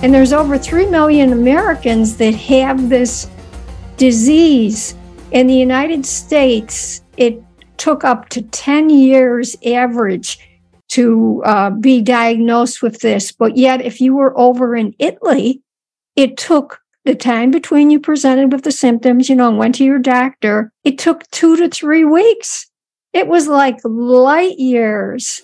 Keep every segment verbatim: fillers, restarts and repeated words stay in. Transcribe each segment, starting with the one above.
And there's over three million Americans that have this disease. In the United States, it took up to ten years average to uh, be diagnosed with this. But yet, if you were over in Italy, it took the time between you presented with the symptoms, you know, and went to your doctor, it took two to three weeks. It was like light years.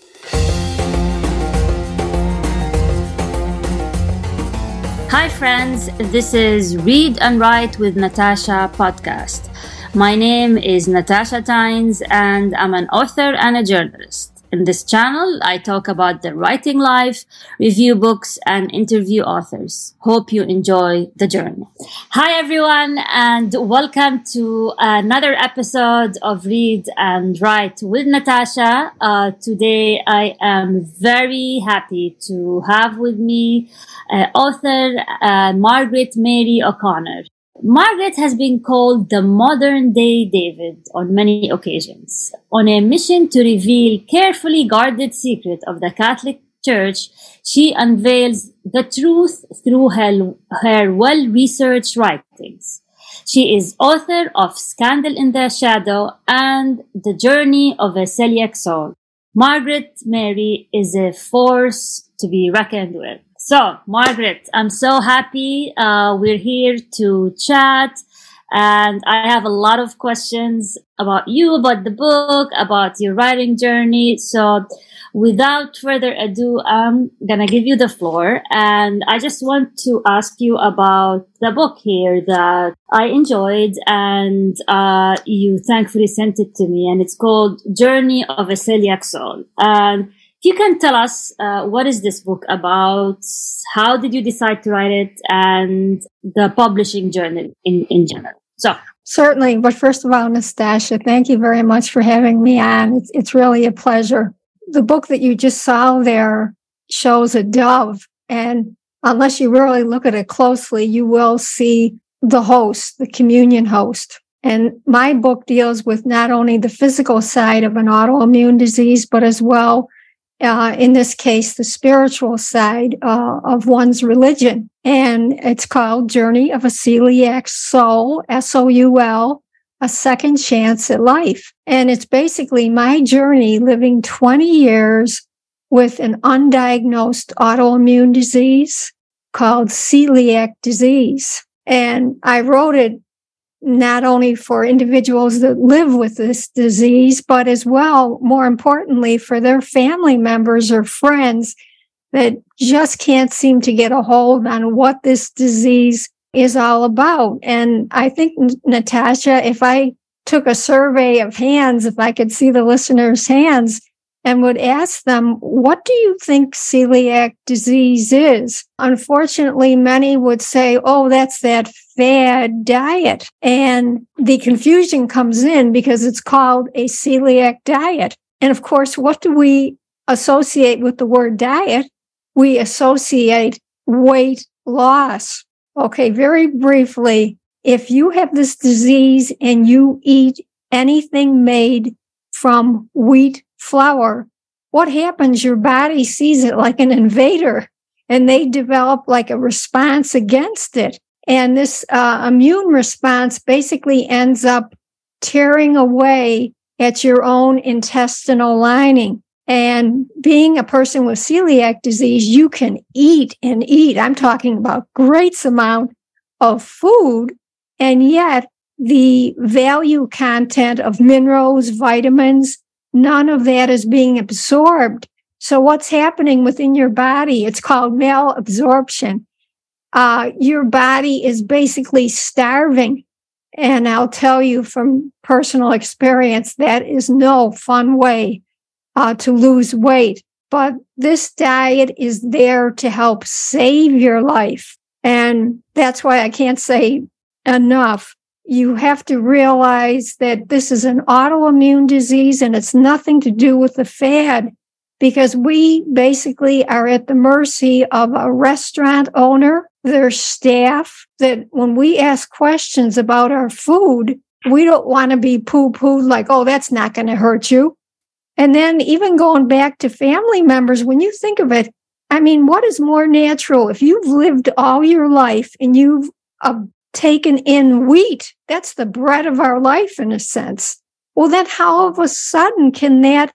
Hi friends, this is Read and Write with Natasha podcast. My name is Natasha Tynes and I'm an author and a journalist. In this channel, I talk about the writing life, review books, and interview authors. Hope you enjoy the journey. Hi everyone, and welcome to another episode of Read and Write with Natasha. Uh, today, I am very happy to have with me uh, author uh, Margaret Mary O'Connor. Margaret has been called the modern-day David on many occasions. On a mission to reveal carefully guarded secret of the Catholic Church, she unveils the truth through her, her well-researched writings. She is author of Scandal in the Shadow and The Journey of a Celiac's Soul. Margaret Mary is a force to be reckoned with. So, Margaret, I'm so happy uh, we're here to chat, and I have a lot of questions about you, about the book, about your writing journey. So, without further ado, I'm gonna give you the floor, and I just want to ask you about the book here that I enjoyed, and uh, you thankfully sent it to me, and it's called Journey of a Celiac's Soul. And you can tell us uh, what is this book about, how did you decide to write it, and the publishing journey in, in general. So certainly, but first of all, Natasha, thank you very much for having me on. It's, it's really a pleasure. The book that you just saw there shows a dove, and unless you really look at it closely, you will see the host, the communion host. And my book deals with not only the physical side of an autoimmune disease, but as well, Uh, in this case, the spiritual side uh, of one's religion. And it's called Journey of a Celiac's Soul, S O U L, A Second Chance at Life. And it's basically my journey living twenty years with an undiagnosed autoimmune disease called celiac disease. And I wrote it not only for individuals that live with this disease, but as well, more importantly, for their family members or friends that just can't seem to get a hold on what this disease is all about. And I think, Natasha, if I took a survey of hands, if I could see the listeners' hands and would ask them, what do you think celiac disease is? Unfortunately, many would say, oh, that's that fad diet. And the confusion comes in because it's called a celiac diet. And of course, what do we associate with the word diet? We associate weight loss. Okay, very briefly, if you have this disease and you eat anything made from wheat flour, what happens? Your body sees it like an invader, and they develop like a response against it. And this uh, immune response basically ends up tearing away at your own intestinal lining. And being a person with celiac disease, you can eat and eat. I'm talking about great amount of food, and yet the value content of minerals, vitamins, none of that is being absorbed. So what's happening within your body? It's called malabsorption. Uh, your body is basically starving. And I'll tell you from personal experience, that is no fun way uh, to lose weight. But this diet is there to help save your life. And that's why I can't say enough. You have to realize that this is an autoimmune disease and it's nothing to do with the fad, because we basically are at the mercy of a restaurant owner, their staff, that when we ask questions about our food, we don't want to be poo-pooed like, oh, that's not going to hurt you. And then even going back to family members, when you think of it, I mean, what is more natural? If you've lived all your life and you've uh, taken in wheat, that's the bread of our life in a sense. Well, then how of a sudden can that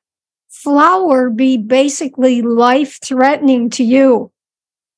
flour be basically life-threatening to you?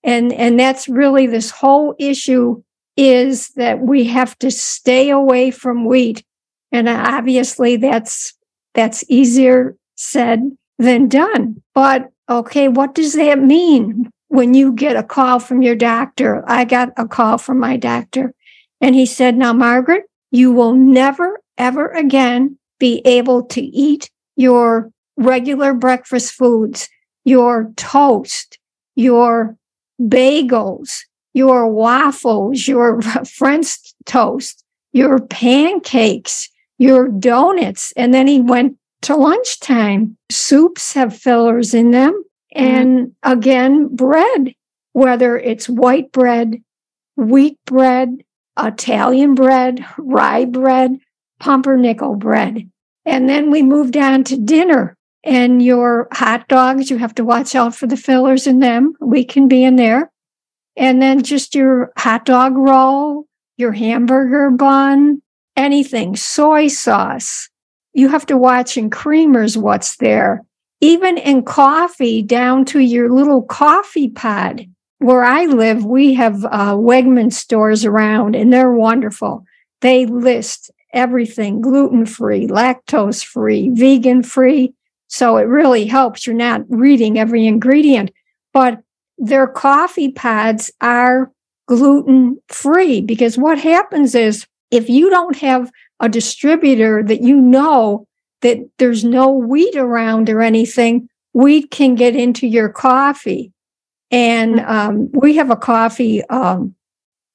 And, and that's really this whole issue, is that we have to stay away from wheat. And obviously that's, that's easier said than done. But okay, what does that mean when you get a call from your doctor? I got a call from my doctor and he said, now, Margaret, you will never, ever again be able to eat your regular breakfast foods, your toast, your bagels, your waffles, your French toast, your pancakes, your donuts. And then he went to lunchtime. Soups have fillers in them. And again, bread, whether it's white bread, wheat bread, Italian bread, rye bread, pumpernickel bread. And then we moved on to dinner. And your hot dogs, you have to watch out for the fillers in them. We can be in there. And then just your hot dog roll, your hamburger bun, anything, soy sauce. You have to watch in creamers what's there. Even in coffee, down to your little coffee pod. Where I live, we have uh, Wegmans stores around, and they're wonderful. They list everything, gluten-free, lactose-free, vegan-free. So it really helps. You're not reading every ingredient. But their coffee pods are gluten-free, because what happens is if you don't have a distributor that you know that there's no wheat around or anything, wheat can get into your coffee. And um, we have a coffee, um,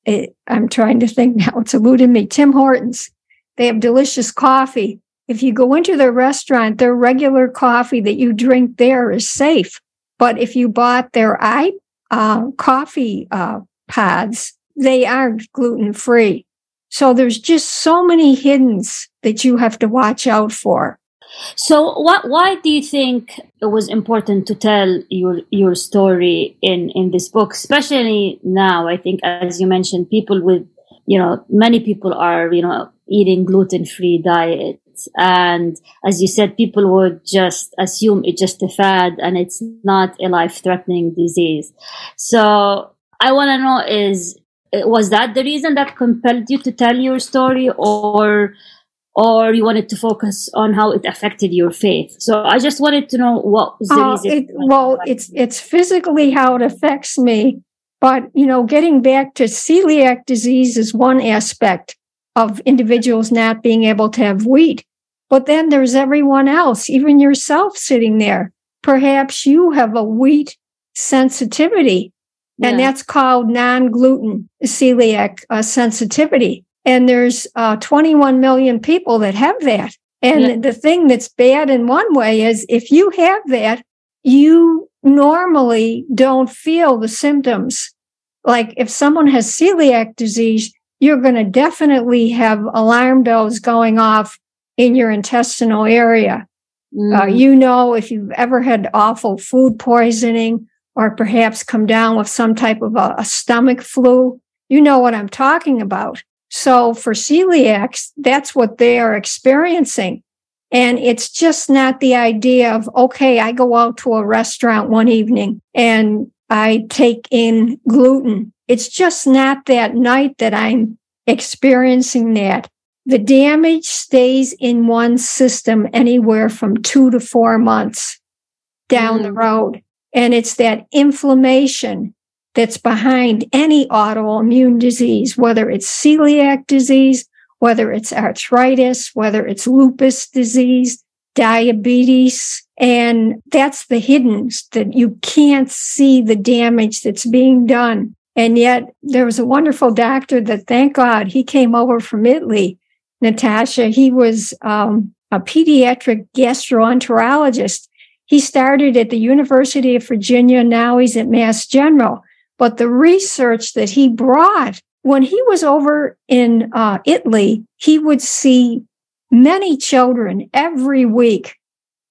it, I'm trying to think now, it's eluding me, Tim Hortons. They have delicious coffee. If you go into their restaurant, their regular coffee that you drink there is safe. But if you bought their I, uh, coffee uh, pods, they aren't gluten-free. So there's just so many hiddens that you have to watch out for. So what, why do you think it was important to tell your your story in, in this book, especially now? I think, as you mentioned, people with, you know, many people are, you know, eating gluten-free diets. And as you said, people would just assume it's just a fad and it's not a life-threatening disease. So I want to know is, was that the reason that compelled you to tell your story, or... or you wanted to focus on how it affected your faith? So I just wanted to know what was the uh, reason. It, well, it's it's physically how it affects me. But, you know, getting back to celiac disease is one aspect of individuals not being able to have wheat. But then there's everyone else, even yourself sitting there. Perhaps you have a wheat sensitivity, yeah. and that's called non-gluten celiac uh, sensitivity. And there's uh, twenty-one million people that have that. And yeah. the thing that's bad in one way is if you have that, you normally don't feel the symptoms. Like if someone has celiac disease, you're going to definitely have alarm bells going off in your intestinal area. Mm. Uh, you know, if you've ever had awful food poisoning or perhaps come down with some type of a, a stomach flu, you know what I'm talking about. So for celiacs, that's what they are experiencing. And it's just not the idea of, okay, I go out to a restaurant one evening and I take in gluten. It's just not that night that I'm experiencing that. The damage stays in one's system anywhere from two to four months down mm. the road. And it's that inflammation that's behind any autoimmune disease, whether it's celiac disease, whether it's arthritis, whether it's lupus disease, diabetes. And that's the hidden, that you can't see the damage that's being done. And yet there was a wonderful doctor that, thank God, he came over from Italy, Natasha. He was um, a pediatric gastroenterologist. He started at the University of Virginia. Now he's at Mass General. But the research that he brought, when he was over in uh, Italy, he would see many children every week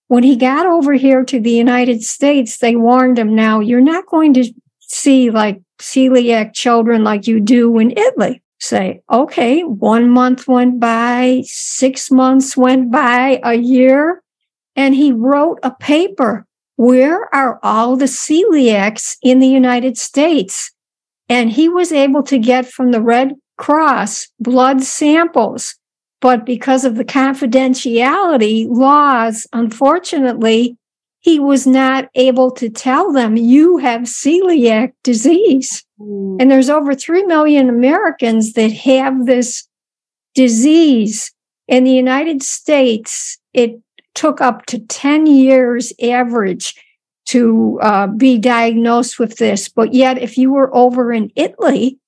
When he got over here to the United States, they warned him, now, you're not going to see like celiac children like you do in Italy. Say, okay, one month went by, six months went by, a year, and he wrote a paper. Where are all the celiacs in the United States? And he was able to get from the Red Cross blood samples. But because of the confidentiality laws, unfortunately, he was not able to tell them, you have celiac disease. Mm. And there's over three million Americans that have this disease. In the United States, it took up to ten years average to uh, be diagnosed with this. But yet, if you were over in Italy,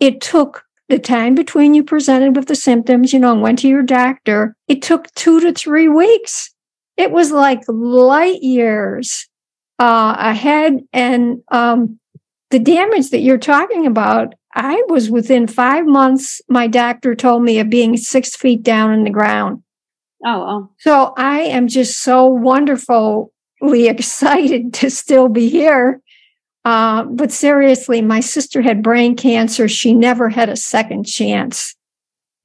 it took the time between you presented with the symptoms, you know, and went to your doctor, it took two to three weeks. It was like light years uh, ahead. And um, the damage that you're talking about, I was within five months, my doctor told me, of being six feet down in the ground. Oh, wow. So I am just so wonderfully excited to still be here. Uh, but seriously, my sister had brain cancer. She never had a second chance.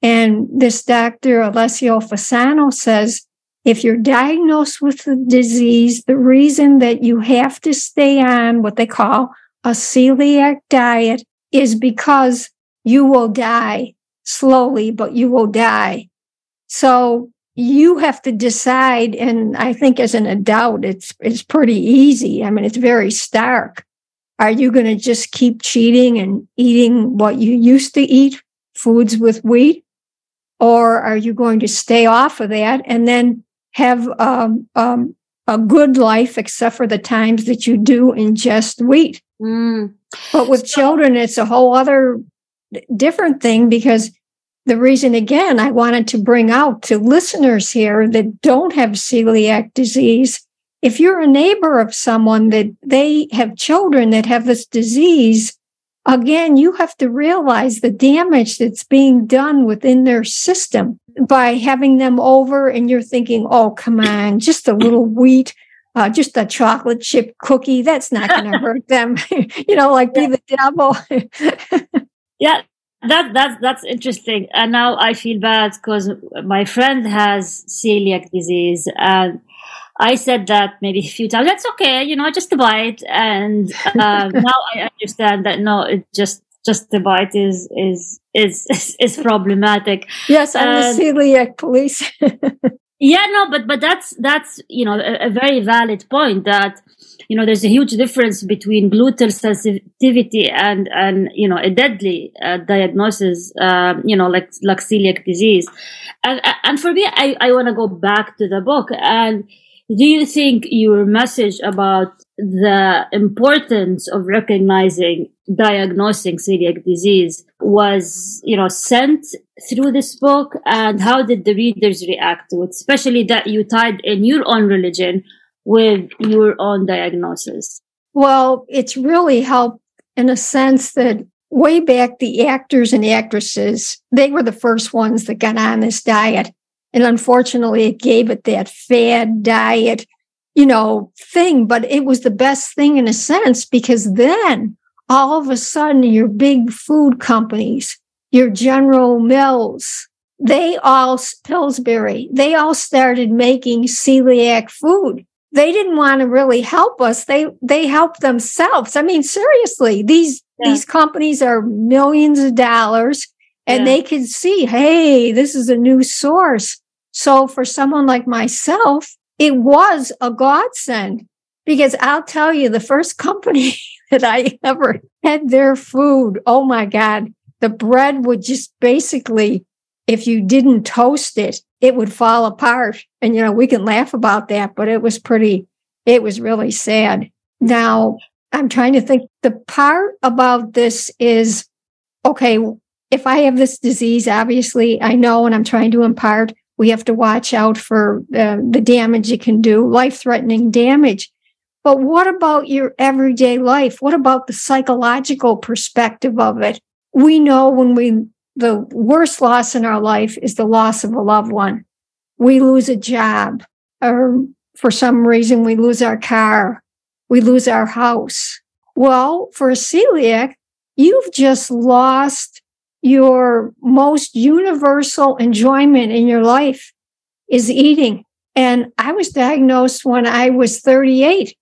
And this doctor, Alessio Fasano, says, if you're diagnosed with the disease, the reason that you have to stay on what they call a celiac diet is because you will die slowly, but you will die. So you have to decide, and I think as an adult, it's it's pretty easy. I mean, it's very stark. Are you going to just keep cheating and eating what you used to eat, foods with wheat, or are you going to stay off of that and then have um, um, a good life, except for the times that you do ingest wheat? Mm. But with so- children, it's a whole other different thing, because the reason, again, I wanted to bring out to listeners here that don't have celiac disease, if you're a neighbor of someone that they have children that have this disease, again, you have to realize the damage that's being done within their system by having them over and you're thinking, oh, come on, just a little wheat, uh, just a chocolate chip cookie, that's not going to hurt them, you know, like be the devil. Yeah. That that that's interesting, and now I feel bad because my friend has celiac disease, and I said that maybe a few times. That's okay, you know, just a bite. And uh, now I understand that no, it just just a bite is is is is, is problematic. Yes, I'm and, a celiac police. Yeah, no, but but that's that's you know a, a very valid point that. You know, there's a huge difference between gluten sensitivity and, and you know, a deadly uh, diagnosis, uh, you know, like, like celiac disease. And, and for me, I, I want to go back to the book. And do you think your message about the importance of recognizing, diagnosing celiac disease was, you know, sent through this book? And how did the readers react to it, especially that you tied in your own religion with your own diagnosis? Well, it's really helped in a sense that way back, the actors and actresses, they were the first ones that got on this diet. And unfortunately, it gave it that fad diet, you know, thing. But it was the best thing in a sense, because then all of a sudden, your big food companies, your General Mills, they all, Pillsbury, they all started making celiac food. They didn't want to really help us. They they helped themselves. I mean, seriously, these yeah. these companies are millions of dollars, and yeah. they can see, hey, this is a new source. So for someone like myself, it was a godsend, because I'll tell you, the first company that I ever had their food, oh my God, the bread would just basically, if you didn't toast it, it would fall apart. And, you know, we can laugh about that, but it was pretty, it was really sad. Now, I'm trying to think, the part about this is, okay, if I have this disease, obviously, I know, and I'm trying to impart, we have to watch out for uh, the damage it can do, life-threatening damage. But what about your everyday life? What about the psychological perspective of it? We know when we The worst loss in our life is the loss of a loved one. We lose a job, or for some reason we lose our car, we lose our house. Well, for a celiac, you've just lost your most universal enjoyment in your life is eating. And I was diagnosed when I was thirty-eight.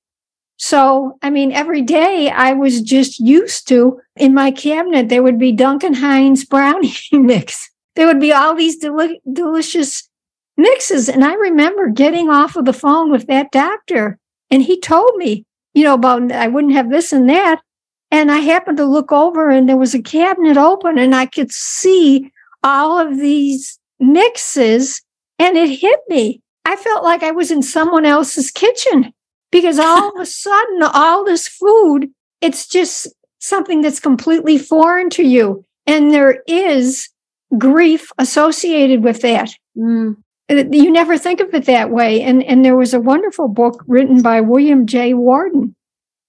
So, I mean, every day I was just used to, in my cabinet, there would be Duncan Hines brownie mix. There would be all these deli- delicious mixes. And I remember getting off of the phone with that doctor, and he told me, you know, about I wouldn't have this and that. And I happened to look over, and there was a cabinet open, and I could see all of these mixes, and it hit me. I felt like I was in someone else's kitchen. Because all of a sudden, all this food, it's just something that's completely foreign to you. And there is grief associated with that. Mm. You never think of it that way. And, and there was a wonderful book written by William J. Warden.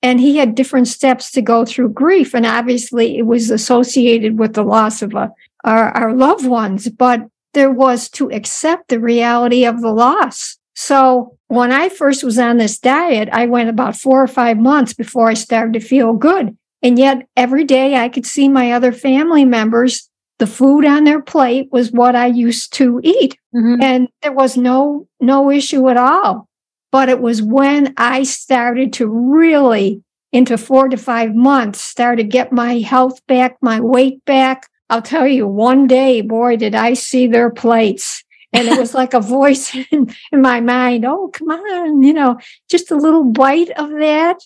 And he had different steps to go through grief. And obviously, it was associated with the loss of a, our, our loved ones. But there was to accept the reality of the loss. So when I first was on this diet, I went about four or five months before I started to feel good. And yet every day I could see my other family members, the food on their plate was what I used to eat. Mm-hmm. And there was no, no issue at all. But it was when I started to really, into four to five months, started to get my health back, my weight back. I'll tell you, one day, boy, did I see their plates. And it was like a voice in, in my mind, oh, come on, you know, just a little bite of that.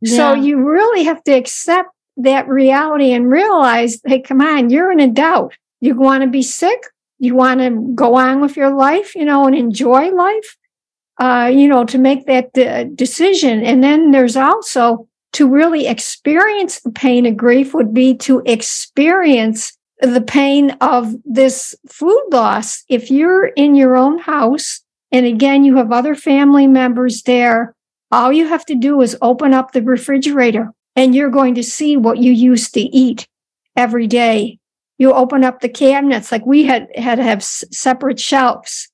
Yeah. So you really have to accept that reality and realize, hey, come on, you're an adult. You want to be sick. You want to go on with your life, you know, and enjoy life, uh, you know, to make that uh, decision. And then there's also to really experience the pain of grief would be to experience the pain of this food loss. If you're in your own house, and again, you have other family members there, all you have to do is open up the refrigerator, and you're going to see what you used to eat every day. You open up the cabinets, like we had, had to have s- separate shelves,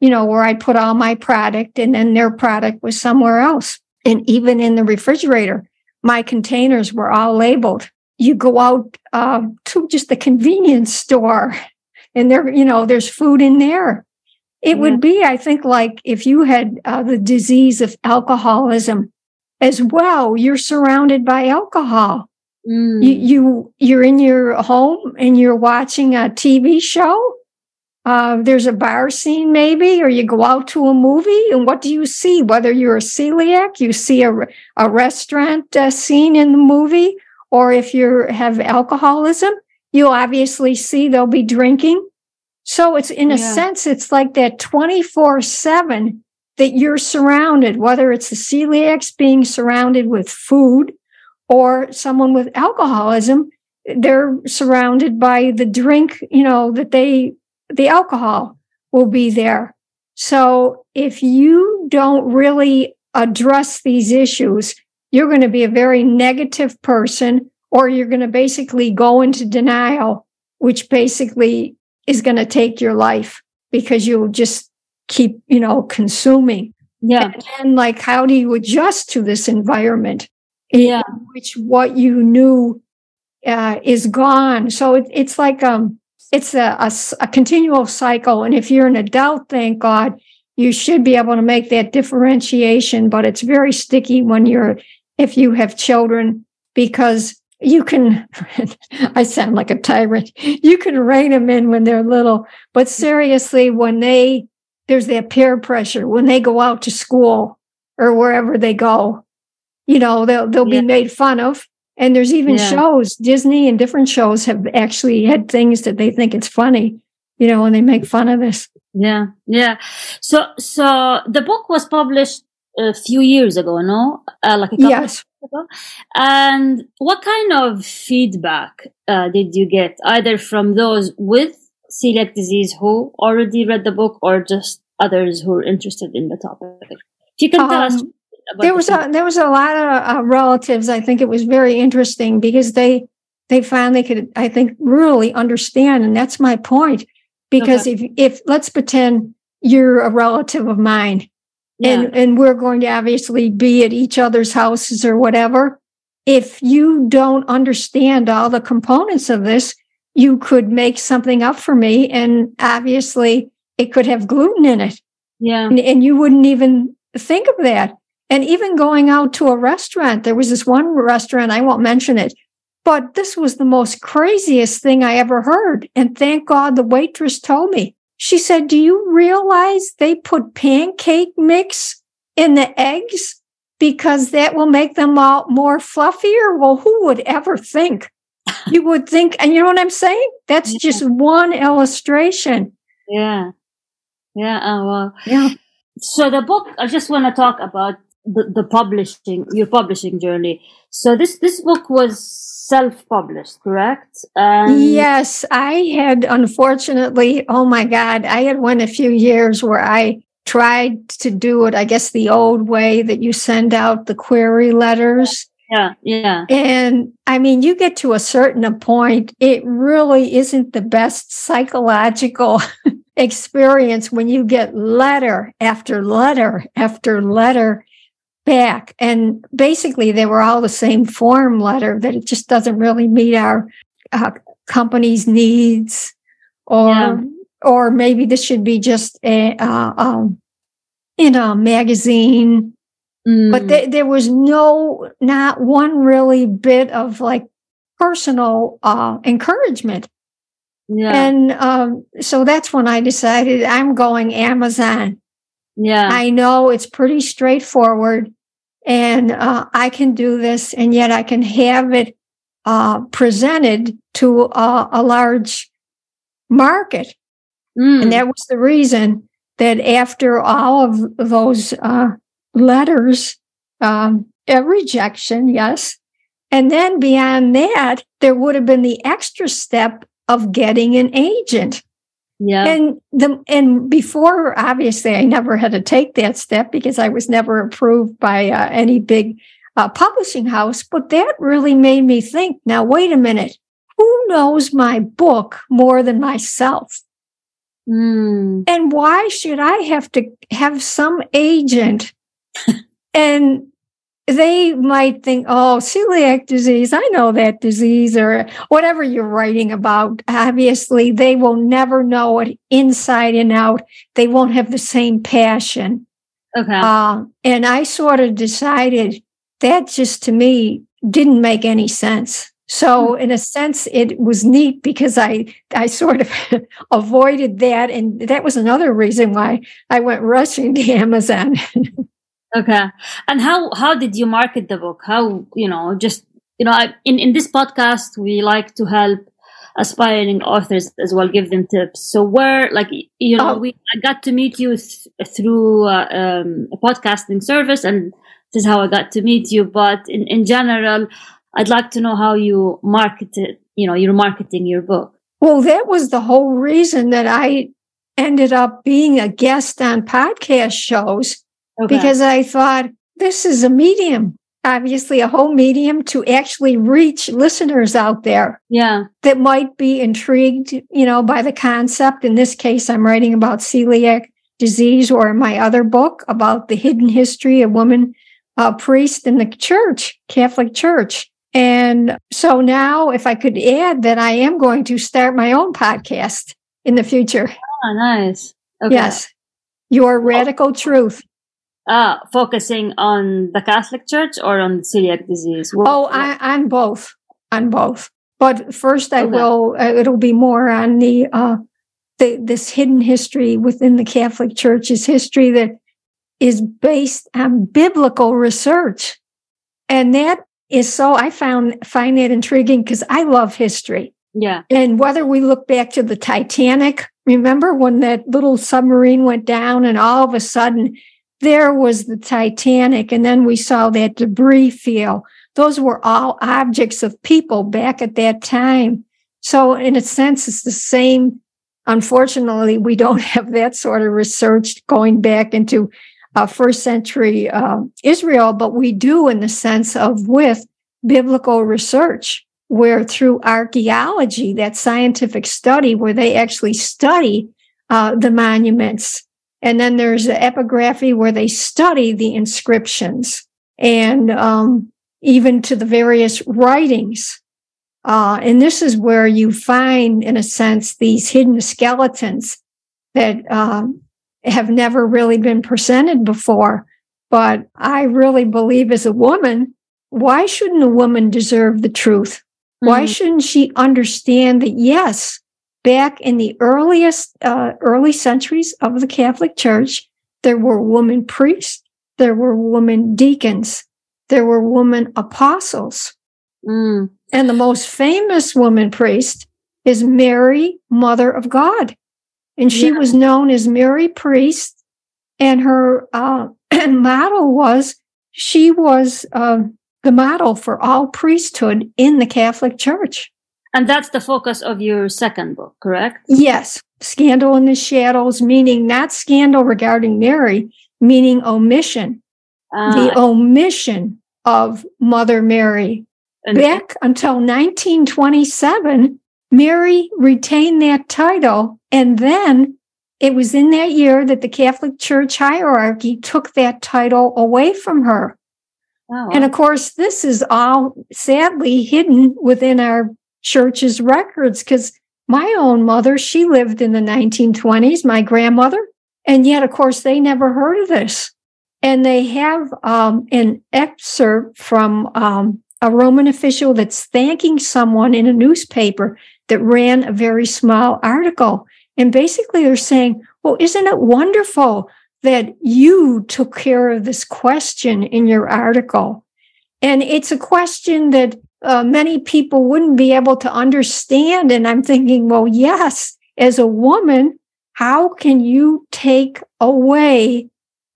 you know, where I put all my product, and then their product was somewhere else. And even in the refrigerator, my containers were all labeled. You go out uh, to just the convenience store, and there, you know, there's food in there. It yeah. would be, I think, like if you had uh, the disease of alcoholism as well. You're surrounded by alcohol. Mm. You, you, you're in your home and you're watching a T V show. Uh, there's a bar scene, maybe, or you go out to a movie, and what do you see? Whether you're a celiac, you see a a restaurant uh, scene in the movie. Or if you have alcoholism, you'll obviously see they'll be drinking. So it's in yeah. a sense, it's like that twenty-four seven that you're surrounded, whether it's the celiacs being surrounded with food or someone with alcoholism, they're surrounded by the drink, you know, that they, the alcohol will be there. So if you don't really address these issues, you're going to be a very negative person, or you're going to basically go into denial, which basically is going to take your life because you'll just keep, you know, consuming. Yeah. And then, like, how do you adjust to this environment? Yeah. In which what you knew uh, is gone. So it, it's like um, it's a, a, a continual cycle. And if you're an adult, thank God, you should be able to make that differentiation. But it's very sticky when you're if you have children, because you can, I sound like a tyrant, you can rein them in when they're little. But seriously, when they, there's that peer pressure, when they go out to school or wherever they go, you know, they'll, they'll yeah. be made fun of. And there's even yeah. shows, Disney and different shows have actually had things that they think it's funny, you know, when they make fun of this. Yeah. Yeah. So, so the book was published a few years ago, no? Uh, like a couple yes. of years ago. And what kind of feedback uh, did you get, either from those with celiac disease who already read the book, or just others who are interested in the topic? If you can um, tell us about there was the a, there was a lot of uh, relatives. I think it was very interesting because they they finally could, I think, really understand, and that's my point. Because okay. if if let's pretend you're a relative of mine. Yeah. And, and we're going to obviously be at each other's houses or whatever. If you don't understand all the components of this, you could make something up for me. And obviously it could have gluten in it. Yeah. And, and you wouldn't even think of that. And even going out to a restaurant, there was this one restaurant, I won't mention it, but this was the most craziest thing I ever heard. And thank God the waitress told me. She said, do you realize they put pancake mix in the eggs because that will make them all more fluffier? Well, who would ever think? You would think, and you know what I'm saying? That's yeah. just one illustration. Yeah. Yeah. Oh, well. Yeah. So the book, I just want to talk about the, the publishing, your publishing journey. So this, this book was self-published, correct? Um, yes. I had, unfortunately, oh my God, I had went a few years where I tried to do it, I guess, the old way that you send out the query letters. Yeah. Yeah. And I mean, you get to a certain point, it really isn't the best psychological experience when you get letter after letter after letter back. And basically, they were all the same form letter, that it just doesn't really meet our uh, company's needs, or yeah. or maybe this should be just a uh, um, in a magazine. Mm. But th- there was no, not one really bit of like personal uh, encouragement. Yeah. And um, so that's when I decided I'm going Amazon. Yeah. I know it's pretty straightforward, and uh, I can do this, and yet I can have it uh, presented to uh, a large market. Mm. And that was the reason that after all of those uh, letters, um, a rejection, yes. And then beyond that, there would have been the extra step of getting an agent. Yeah. And the and before, obviously, I never had to take that step because I was never approved by uh, any big uh, publishing house. But that really made me think, now, wait a minute, who knows my book more than myself? Mm. And why should I have to have some agent? And they might think, oh, celiac disease, I know that disease, or whatever you're writing about. Obviously, they will never know it inside and out. They won't have the same passion. Okay. Uh, and I sort of decided that just, to me, didn't make any sense. So in a sense, it was neat because I, I sort of avoided that. And that was another reason why I went rushing to Amazon. Okay. And how, how did you market the book? How, you know, just, you know, I, in, in this podcast, we like to help aspiring authors as well, give them tips. So where, like, you know, oh. we, I got to meet you th- through uh, um, a podcasting service, and this is how I got to meet you. But in, in general, I'd like to know how you marketed, you know, you're marketing your book. Well, that was the whole reason that I ended up being a guest on podcast shows. Okay. Because I thought, this is a medium, obviously a whole medium to actually reach listeners out there yeah. that might be intrigued, you know, by the concept. In this case, I'm writing about celiac disease, or in my other book about the hidden history of woman uh, priest in the church, Catholic Church. And so now, if I could add that I am going to start my own podcast in the future. Oh, nice. Okay. Yes. Your Radical Truth. Ah, focusing on the Catholic Church or on celiac disease? What, oh, what? I, on both, on both. But first, I okay. will. Uh, it'll be more on the uh, the this hidden history within the Catholic Church's history that is based on biblical research, and that is so. I found find that intriguing because I love history. Yeah, and whether we look back to the Titanic, remember when that little submarine went down, and all of a sudden, there was the Titanic, and then we saw that debris field. Those were all objects of people back at that time. So in a sense, it's the same. Unfortunately, we don't have that sort of research going back into uh, first century uh, Israel, but we do in the sense of with biblical research, where through archaeology, that scientific study where they actually study uh, the monuments And then there's the epigraphy where they study the inscriptions and um, even to the various writings. Uh, and this is where you find, in a sense, these hidden skeletons that uh, have never really been presented before. But I really believe, as a woman, why shouldn't a woman deserve the truth? Why mm-hmm. shouldn't she understand that, yes, back in the earliest, uh, early centuries of the Catholic Church, there were women priests, there were women deacons, there were women apostles. Mm. And the most famous woman priest is Mary, Mother of God. And she yeah. was known as Mary Priest. And her uh, model was, she was uh, the model for all priesthood in the Catholic Church. And that's the focus of your second book, correct? Yes. Scandal in the Shadows, meaning not scandal regarding Mary, meaning omission. Uh, the omission of Mother Mary. Back until nineteen twenty-seven, Mary retained that title. And then it was in that year that the Catholic Church hierarchy took that title away from her. Oh. And of course, this is all sadly hidden within our church's records, because my own mother, she lived in the nineteen twenties, my grandmother, and yet, of course, they never heard of this. And they have um, an excerpt from um, a Roman official that's thanking someone in a newspaper that ran a very small article. And basically, they're saying, well, isn't it wonderful that you took care of this question in your article? And it's a question that Uh, many people wouldn't be able to understand. And I'm thinking, well, yes, as a woman, how can you take away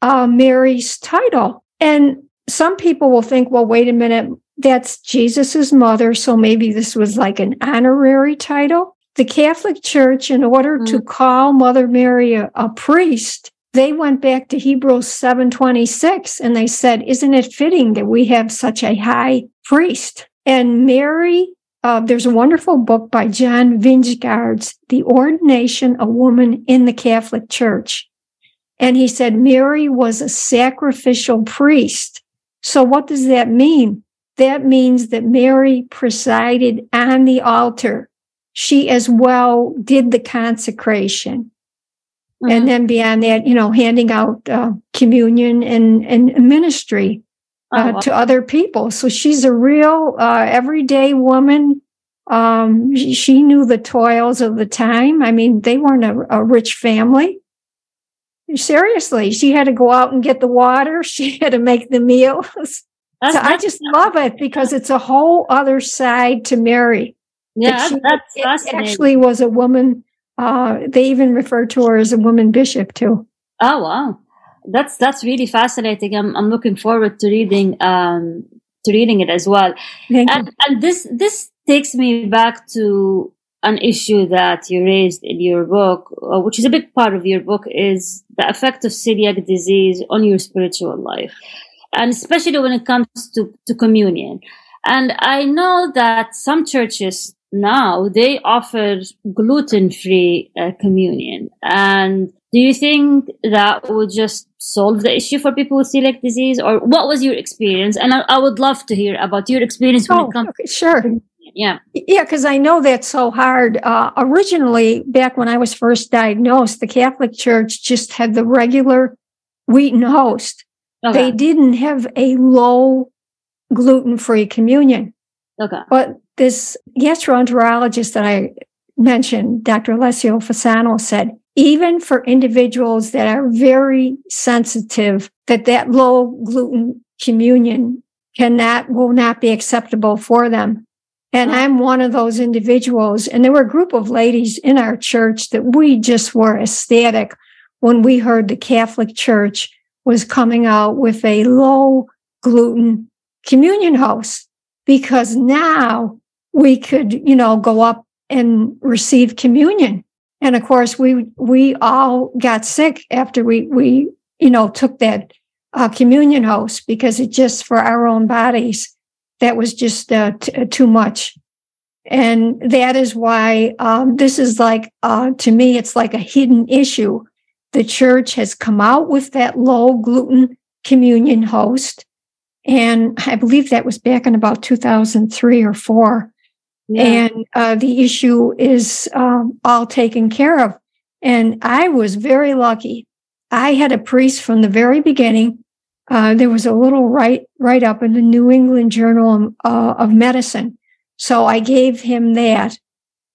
uh, Mary's title? And some people will think, well, wait a minute, that's Jesus's mother. So maybe this was like an honorary title. The Catholic Church, in order mm-hmm. to call Mother Mary a, a priest, they went back to Hebrews seven twenty-six and they said, isn't it fitting that we have such a high priest? And Mary, uh, there's a wonderful book by John Vingeards, The Ordination of Woman in the Catholic Church. And he said Mary was a sacrificial priest. So what does that mean? That means that Mary presided on the altar. She as well did the consecration. Mm-hmm. And then beyond that, you know, handing out uh, communion and, and ministry. Uh, oh, wow. To other people. So she's a real uh, everyday woman. Um, she, she knew the toils of the time. I mean, they weren't a, a rich family. Seriously, she had to go out and get the water. She had to make the meals. That's, so I just love it because it's a whole other side to Mary. Yeah, she, that's it fascinating. Actually was a woman. Uh, they even referred to her as a woman bishop, too. Oh, wow. That's that's really fascinating. I'm I'm looking forward to reading um to reading it as well. Thank and you. and this this takes me back to an issue that you raised in your book, which is a big part of your book, is the effect of celiac disease on your spiritual life, and especially when it comes to, to communion. And I know that some churches now they offer gluten-free uh, communion. And do you think that would just solve the issue for people with celiac disease? Or what was your experience? And I, I would love to hear about your experience when oh, it comes okay, sure. to yeah. Yeah, because I know that's so hard. Uh, originally, back when I was first diagnosed, the Catholic Church just had the regular wheat and host. Okay. They didn't have a low gluten-free communion. Okay. But this gastroenterologist that I mentioned, Doctor Alessio Fasano, said, even for individuals that are very sensitive, that that low gluten communion cannot, will not be acceptable for them. And mm-hmm. I'm one of those individuals. And there were a group of ladies in our church that we just were ecstatic when we heard the Catholic Church was coming out with a low gluten communion host, because now we could, you know, go up and receive communion. And of course, we we all got sick after we, we you know, took that uh, communion host, because it just, for our own bodies, that was just uh, t- too much. And that is why um, this is like, uh, to me, it's like a hidden issue The church has come out with that low gluten communion host. And I believe that was back in about two thousand three or four. Yeah. And uh, the issue is um, all taken care of. And I was very lucky. I had a priest from the very beginning. Uh, there was a little write, write up in the New England Journal uh, of Medicine. So I gave him that.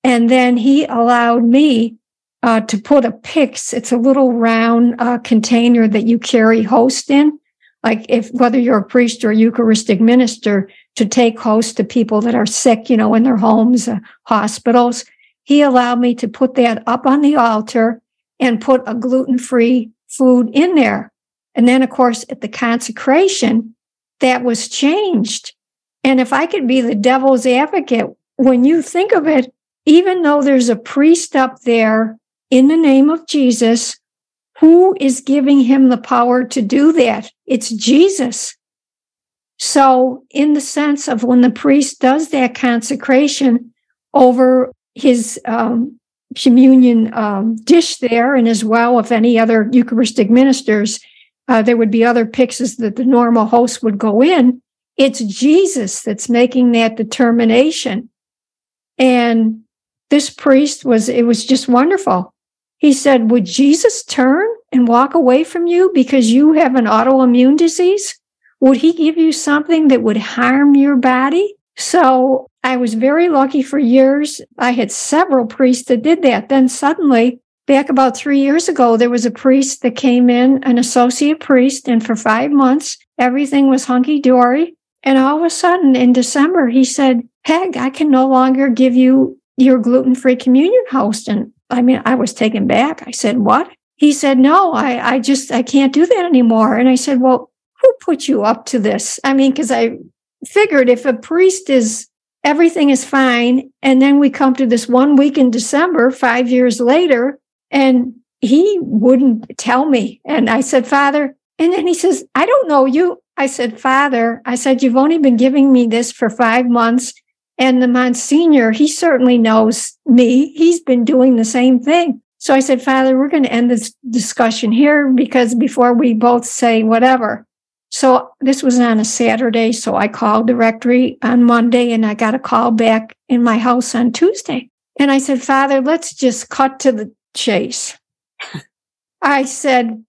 And then he allowed me uh, to put a P I X. It's a little round uh, container that you carry host in. Like if, whether you're a priest or a Eucharistic minister, to take host to people that are sick, you know, in their homes, uh, hospitals. He allowed me to put that up on the altar and put a gluten-free food in there. And then, of course, at the consecration, that was changed. And if I could be the devil's advocate, when you think of it, even though there's a priest up there in the name of Jesus, who is giving him the power to do that? It's Jesus. So in the sense of when the priest does that consecration over his um, communion um, dish there, and as well, if any other Eucharistic ministers, uh, there would be other P I Xs that the normal host would go in. It's Jesus that's making that determination. And this priest was, it was just wonderful. He said, would Jesus turn and walk away from you because you have an autoimmune disease? Would he give you something that would harm your body? So I was very lucky for years. I had several priests that did that. Then suddenly, back about three years ago, there was a priest that came in, an associate priest, and for five months, everything was hunky-dory. And all of a sudden, in December, he said, Peg, I can no longer give you your gluten-free communion host. And I mean, I was taken back. I said, what? He said, no, I, I just, I can't do that anymore. And I said, well, who put you up to this? I mean, because I figured if a priest is, everything is fine, and then we come to this one week in December, five years later, and he wouldn't tell me. And I said, Father, and then he says, I don't know you. I said, Father, I said, you've only been giving me this for five months. And the Monsignor, he certainly knows me. He's been doing the same thing. So I said, Father, we're going to end this discussion here because before we both say whatever. So this was on a Saturday. So I called the rectory on Monday and I got a call back in my house on Tuesday. And I said, Father, let's just cut to the chase. I said,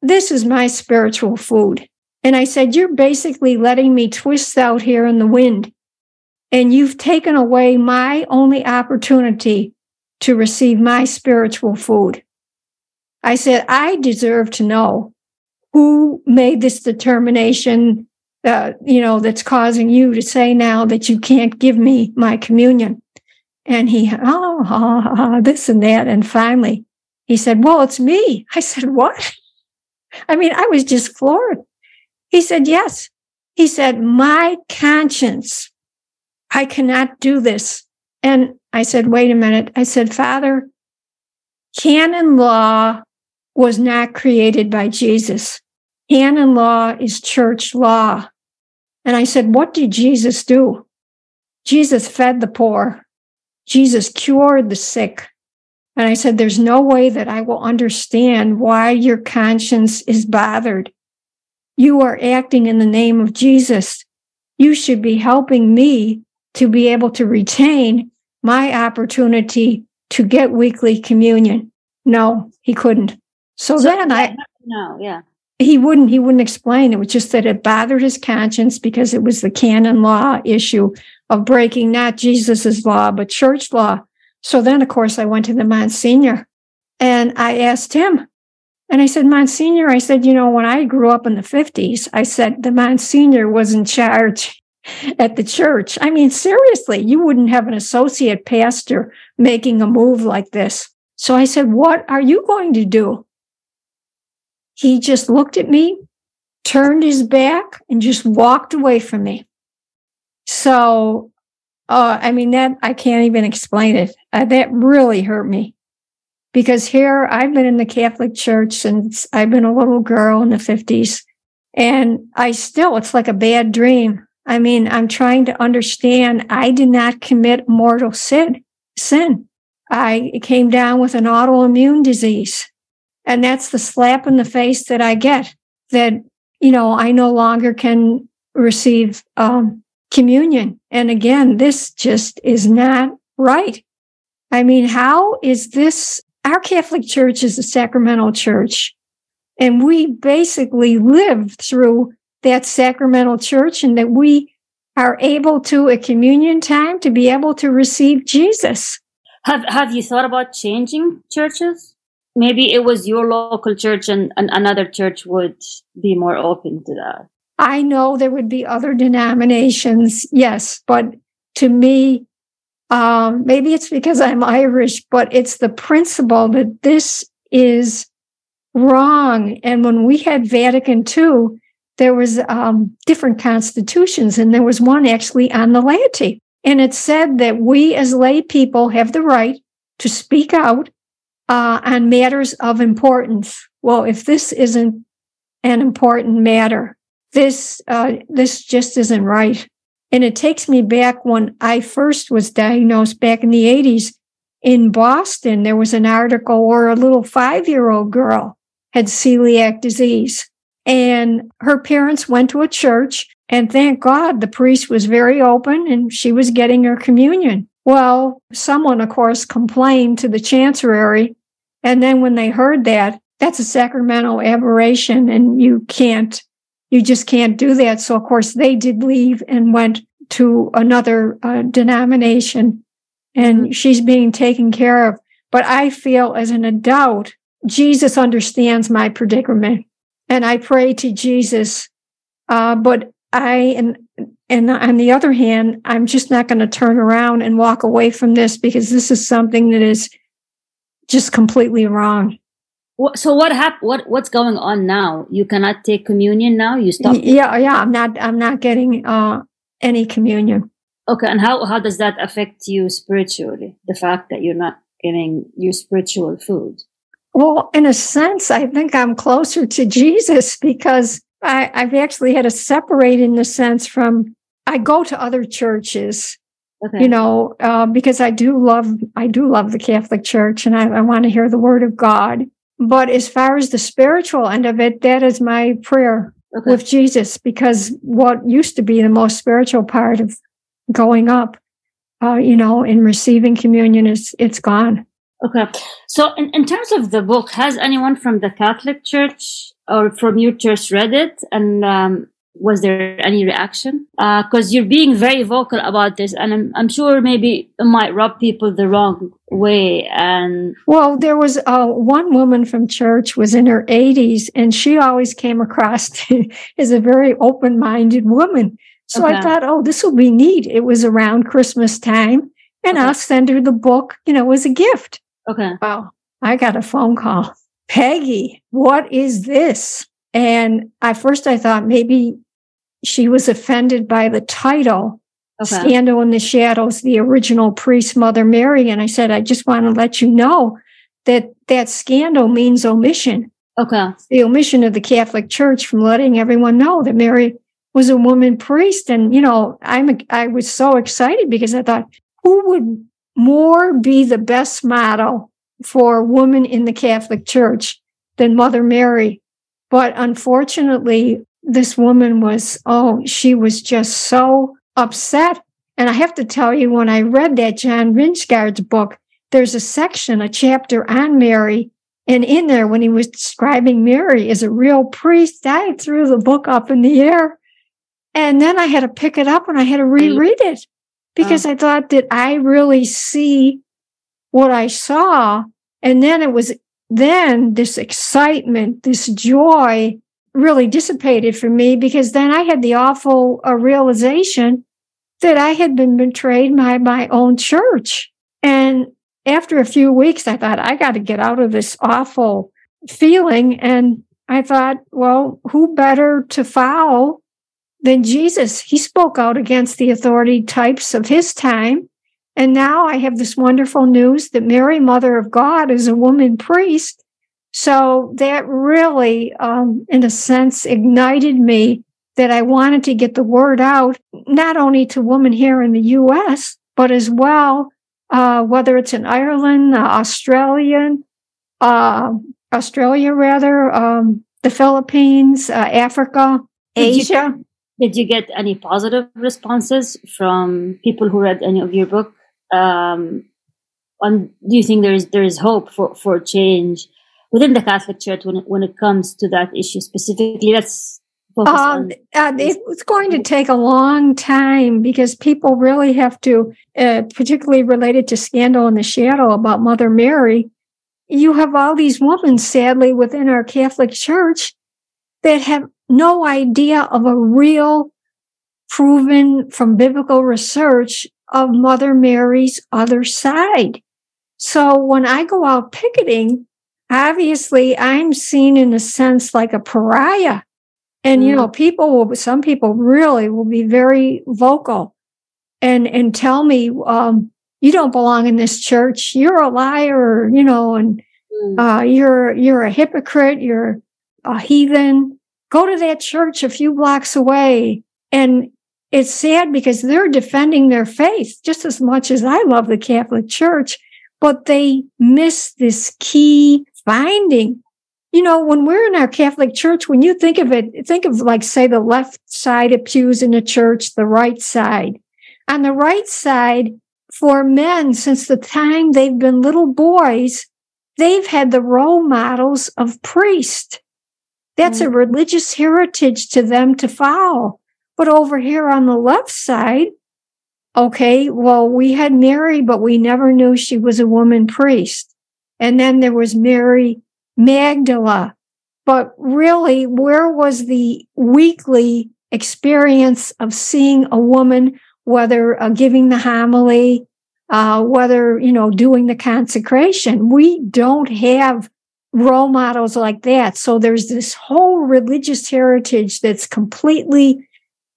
this is my spiritual food. And I said, you're basically letting me twist out here in the wind. And you've taken away my only opportunity to receive my spiritual food. I said, I deserve to know who made this determination, uh, you know, that's causing you to say now that you can't give me my communion. And he, oh, oh, oh this and that. And finally, he said, well, it's me. I said, what? I mean, I was just floored. He said, yes. He said, my conscience. I cannot do this. And I said, wait a minute. I said, Father, canon law was not created by Jesus. Canon law is church law. And I said, what did Jesus do? Jesus fed the poor. Jesus cured the sick. And I said, there's no way that I will understand why your conscience is bothered. You are acting in the name of Jesus. You should be helping me to be able to retain my opportunity to get weekly communion. No, he couldn't. So, so then I, no, yeah, he wouldn't, he wouldn't explain. It was just that it bothered his conscience because it was the canon law issue of breaking not Jesus's law, but church law. So then, of course, I went to the Monsignor and I asked him, and I said, Monsignor, I said, you know, when I grew up in the fifties, I said, the Monsignor was in charge at the church. I mean, seriously, you wouldn't have an associate pastor making a move like this. So I said, what are you going to do? He just looked at me, turned his back, and just walked away from me. So, uh, I mean, that I can't even explain it. Uh, that really hurt me. Because here, I've been in the Catholic Church since I've been a little girl in the fifties. And I still, it's like a bad dream. I mean, I'm trying to understand I did not commit mortal sin. Sin. I came down with an autoimmune disease. And that's the slap in the face that I get, that, you know, I no longer can receive um, communion. And again, this just is not right. I mean, how is this? Our Catholic Church is a sacramental church, and we basically live through that sacramental church, and that we are able to, at communion time, to be able to receive Jesus. Have Have you thought about changing churches? Maybe it was your local church and, and another church would be more open to that. I know there would be other denominations, yes, but to me, um, maybe it's because I'm Irish, but it's the principle that this is wrong. And when we had Vatican Two, there was um, different constitutions, and there was one actually on the laity. And it said that we as lay people have the right to speak out Uh, on matters of importance. Well, if this isn't an important matter, this uh, this just isn't right. And it takes me back when I first was diagnosed back in the eighties in Boston. There was an article where a little five-year-old girl had celiac disease, and her parents went to a church, and thank God the priest was very open, and she was getting her communion. Well, someone, of course, complained to the chancellery, and then when they heard that, that's a sacramental aberration, and you can't, you just can't do that. So, of course, they did leave and went to another uh, denomination, and she's being taken care of. But I feel as an adult, Jesus understands my predicament, and I pray to Jesus, uh, but I and And on the other hand, I'm just not going to turn around and walk away from this, because this is something that is just completely wrong. So what happened? What what's going on now? You cannot take communion now. You stop. Yeah, yeah. I'm not. I'm not getting uh, any communion. Okay. And how how does that affect you spiritually? The fact that you're not getting your spiritual food. Well, in a sense, I think I'm closer to Jesus, because I, I've actually had to separate in the sense from. I go to other churches, okay. you know, uh, because I do love, I do love the Catholic Church, and I, I want to hear the Word of God. But as far as the spiritual end of it, that is my prayer okay. with Jesus, because what used to be the most spiritual part of going up, uh, you know, in receiving communion is it's gone. Okay. So in, in terms of the book, has anyone from the Catholic Church or from your church read it? And, um, was there any reaction? Uh, cause you're being very vocal about this, and I'm, I'm sure maybe it might rub people the wrong way. And well, there was uh, one woman from church was in her eighties, and she always came across as a very open-minded woman. So okay. I thought, oh, this will be neat. It was around Christmas time, and okay. I'll send her the book, you know, as a gift. Okay. Well, I got a phone call. Peggy, what is this? And at first I thought maybe she was offended by the title, okay. Scandal in the Shadows, the original priest, Mother Mary. And I said, I just want to let you know that that scandal means omission. Okay. The omission of the Catholic Church from letting everyone know that Mary was a woman priest. And, you know, I'm, I was so excited, because I thought, who would more be the best model for women in the Catholic Church than Mother Mary? But unfortunately, this woman was, oh, she was just so upset. And I have to tell you, when I read that John Vingeards book, there's a section, a chapter on Mary. And in there, when he was describing Mary as a real priest, I threw the book up in the air. And then I had to pick it up and I had to reread it, because oh. I thought, did I really see what I saw? And then it was Then this excitement, this joy really dissipated for me, because then I had the awful uh, realization that I had been betrayed by my own church. And after a few weeks, I thought, I got to get out of this awful feeling. And I thought, well, who better to follow than Jesus? He spoke out against the authority types of his time. And now I have this wonderful news that Mary, Mother of God, is a woman priest. So that really, um, in a sense, ignited me, that I wanted to get the word out, not only to women here in the U S, but as well, uh, whether it's in Ireland, uh, Australia, uh, Australia, rather, um, the Philippines, uh, Africa, did Asia. You, did you get any positive responses from people who read any of your book? Um, on, do you think there is there is hope for, for change within the Catholic Church when it, when it comes to that issue specifically? That's Um, uh, it's going to take a long time because people really have to, uh, particularly related to Scandal in the Shadow about Mother Mary, you have all these women, sadly, within our Catholic Church that have no idea of a real proven from biblical research of Mother Mary's other side. So when I go out picketing, obviously I'm seen in a sense like a pariah. And, you know, people will, some people really will be very vocal and, and tell me, um, you don't belong in this church. You're a liar, you know, and, uh, you're, you're a hypocrite. You're a heathen. Go to that church a few blocks away. And it's sad because they're defending their faith just as much as I love the Catholic Church, but they miss this key finding. You know, when we're in our Catholic Church, when you think of it, think of like, say, the left side of pews in the church, the right side. On the right side, for men, since the time they've been little boys, they've had the role models of priests. That's mm-hmm. a religious heritage to them to follow. But over here on the left side, okay, well, we had Mary, but we never knew she was a woman priest. And then there was Mary Magdala, but really, where was the weekly experience of seeing a woman, whether uh, giving the homily, uh, whether, you know, doing the consecration? We don't have role models like that. So there's this whole religious heritage that's completely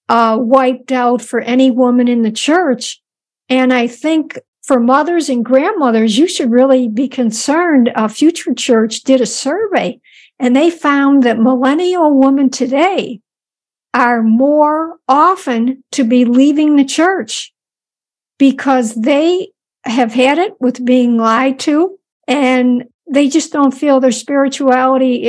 uh, wiped out for any woman in the church. And I think for mothers and grandmothers, you should really be concerned. Uh, Future Church did a survey, and they found that millennial women today are more often to be leaving the church because they have had it with being lied to, and they just don't feel their spirituality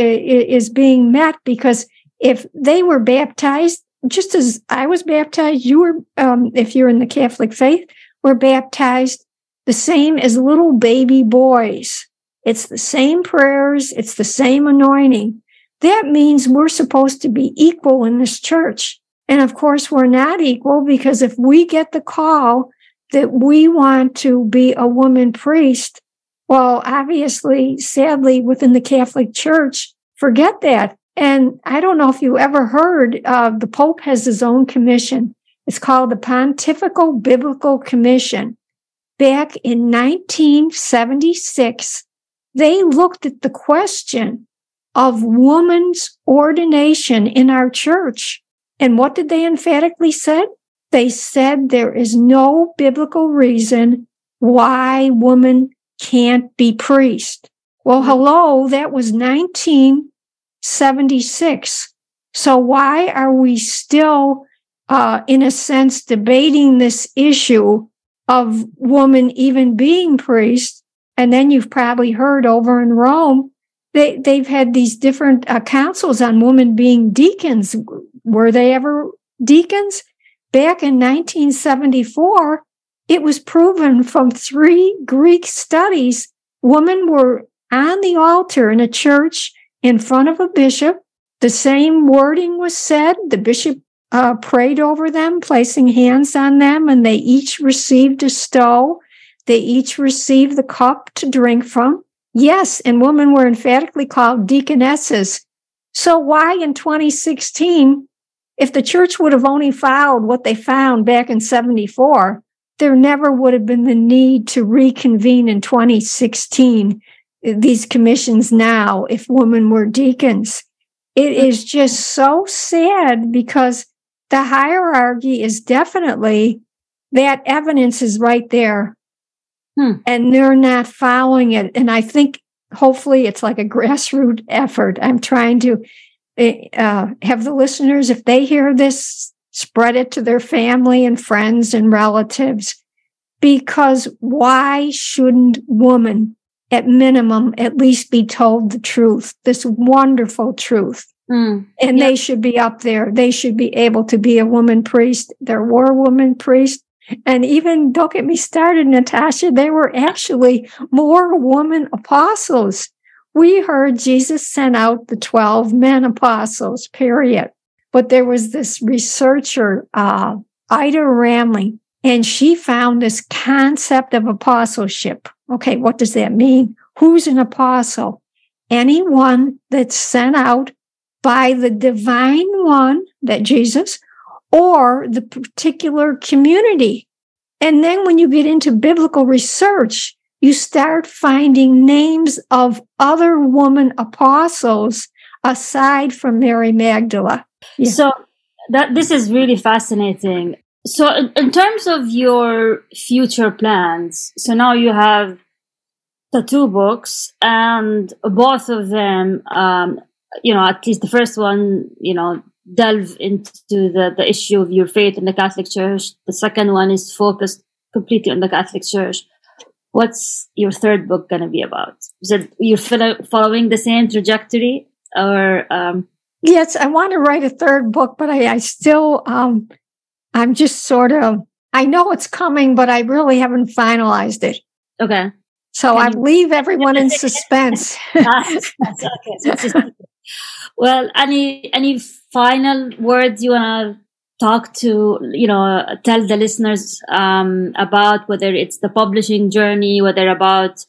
is being met because if they were baptized, just as I was baptized, you were, um, if you're in the Catholic faith, were baptized, the same as little baby boys. It's the same prayers. It's the same anointing. That means we're supposed to be equal in this church. And of course, we're not equal because if we get the call that we want to be a woman priest, well, obviously, sadly, within the Catholic Church, forget that. And I don't know if you ever heard, uh, the Pope has his own commission. It's called the Pontifical Biblical Commission. Back in nineteen seventy-six, they looked at the question of woman's ordination in our church. And what did they emphatically said? They said there is no biblical reason why women can't be priest. Well, hello, that was nineteen seventy-six. So why are we still, uh, in a sense, debating this issue of woman even being priest? And then you've probably heard over in Rome, they, they've had these different uh, councils on women being deacons. Were they ever deacons? Back in nineteen seventy-four, it was proven from three Greek studies, women were on the altar in a church in front of a bishop. The same wording was said. The bishop Uh, prayed over them, placing hands on them, and they each received a stole. They each received the cup to drink from. Yes, and women were emphatically called deaconesses. So why in twenty sixteen, if the church would have only followed what they found back in seventy-four, there never would have been the need to reconvene in twenty sixteen, these commissions now, if women were deacons. It is just so sad because the hierarchy is definitely, that evidence is right there, hmm. and they're not following it. And I think hopefully it's like a grassroots effort. I'm trying to uh, have the listeners, if they hear this, spread it to their family and friends and relatives, because why shouldn't women at minimum, at least be told the truth, this wonderful truth. Mm. And yep. They should be up there. They should be able to be a woman priest. There were women priests. And even, don't get me started, Natasha, there were actually more woman apostles. We heard Jesus sent out the twelve men apostles, period. But there was this researcher, uh, Ida Ramley, and she found this concept of apostleship. Okay, what does that mean? Who's an apostle? Anyone that's sent out by the divine one, that Jesus, or the particular community. And then when you get into biblical research, you start finding names of other woman apostles aside from Mary Magdalene. Yeah. So that this is really fascinating. So in, in terms of your future plans, so now you have the two books, and both of them, um, you know, at least the first one, you know, delve into the, the issue of your faith in the Catholic Church. The second one is focused completely on the Catholic Church. What's your third book going to be about? Is it you're following the same trajectory? Or um... Yes, I want to write a third book, but I, I still, um, I'm just sort of, I know it's coming, but I really haven't finalized it. Okay. So Can I you... leave everyone in suspense. That's, that's okay. So it's just... Well, any any final words you want to talk to, you know, tell the listeners um, about, whether it's the publishing journey, whether about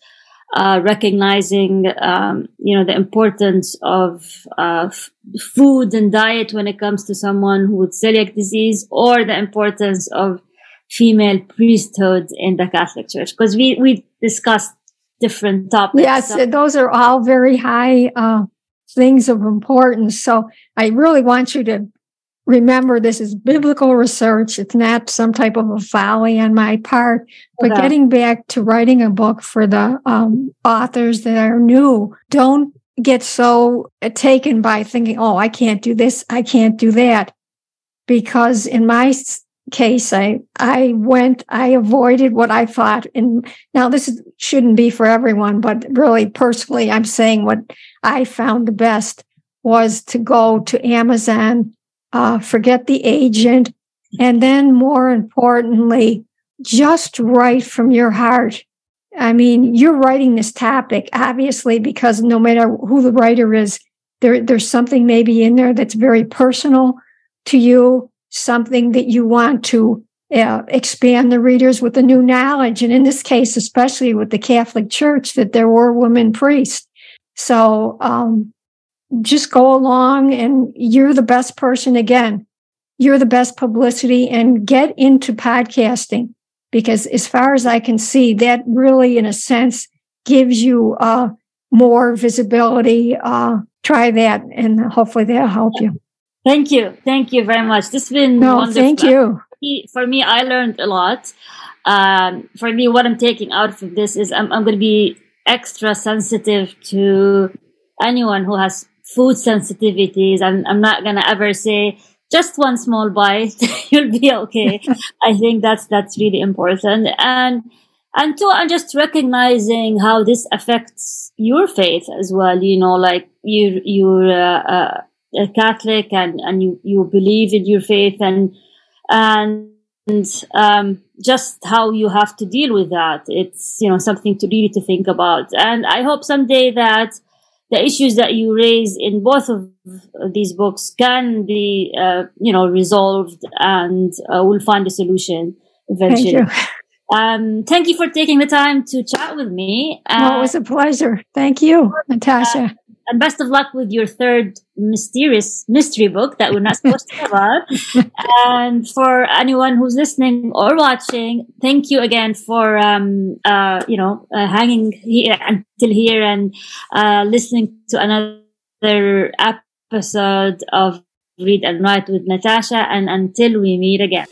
uh, recognizing, um, you know, the importance of uh, f- food and diet when it comes to someone with celiac disease, or the importance of female priesthood in the Catholic Church? Because we, we discussed different topics. Yes, so- those are all very high uh things of importance. So I really want you to remember this is biblical research. It's not some type of a folly on my part, but yeah. Getting back to writing a book for the um, authors that are new, don't get so taken by thinking, oh, I can't do this, I can't do that. Because in my case, I, I went, I avoided what I thought. And now this shouldn't be for everyone, but really personally, I'm saying what I found the best was to go to Amazon, uh, forget the agent, and then more importantly, just write from your heart. I mean, you're writing this topic, obviously, because no matter who the writer is, there, there's something maybe in there that's very personal to you, something that you want to uh, expand the readers with the new knowledge. And in this case, especially with the Catholic Church, that there were women priests. So um, just go along, and you're the best person. Again, you're the best publicity, and get into podcasting, because as far as I can see, that really, in a sense, gives you uh, more visibility. Uh, try that, and hopefully that'll help you. Thank you. Thank you very much. This has been no, wonderful. Thank you. For me, I learned a lot. Um, for me, what I'm taking out from this is I'm, I'm going to be extra sensitive to anyone who has food sensitivities. I'm, I'm not going to ever say just one small bite, you'll be okay. I think that's, that's really important. And, and two, I'm just recognizing how this affects your faith as well. You know, like you, you're, uh, uh, a Catholic, and, and you, you believe in your faith, and, and, um, just how you have to deal with that. It's, you know, something to really to think about. And I hope someday that the issues that you raise in both of these books can be, uh, you know, resolved, and uh, we'll find a solution eventually. Thank you. Um, thank you for taking the time to chat with me. Uh, no, it was a pleasure. Thank you, Natasha. Uh, And best of luck with your third mysterious mystery book that we're not supposed to talk about. And for anyone who's listening or watching, thank you again for, um, uh, you know, uh, hanging here until here, and uh, listening to another episode of Read and Write with Natasha. And until we meet again.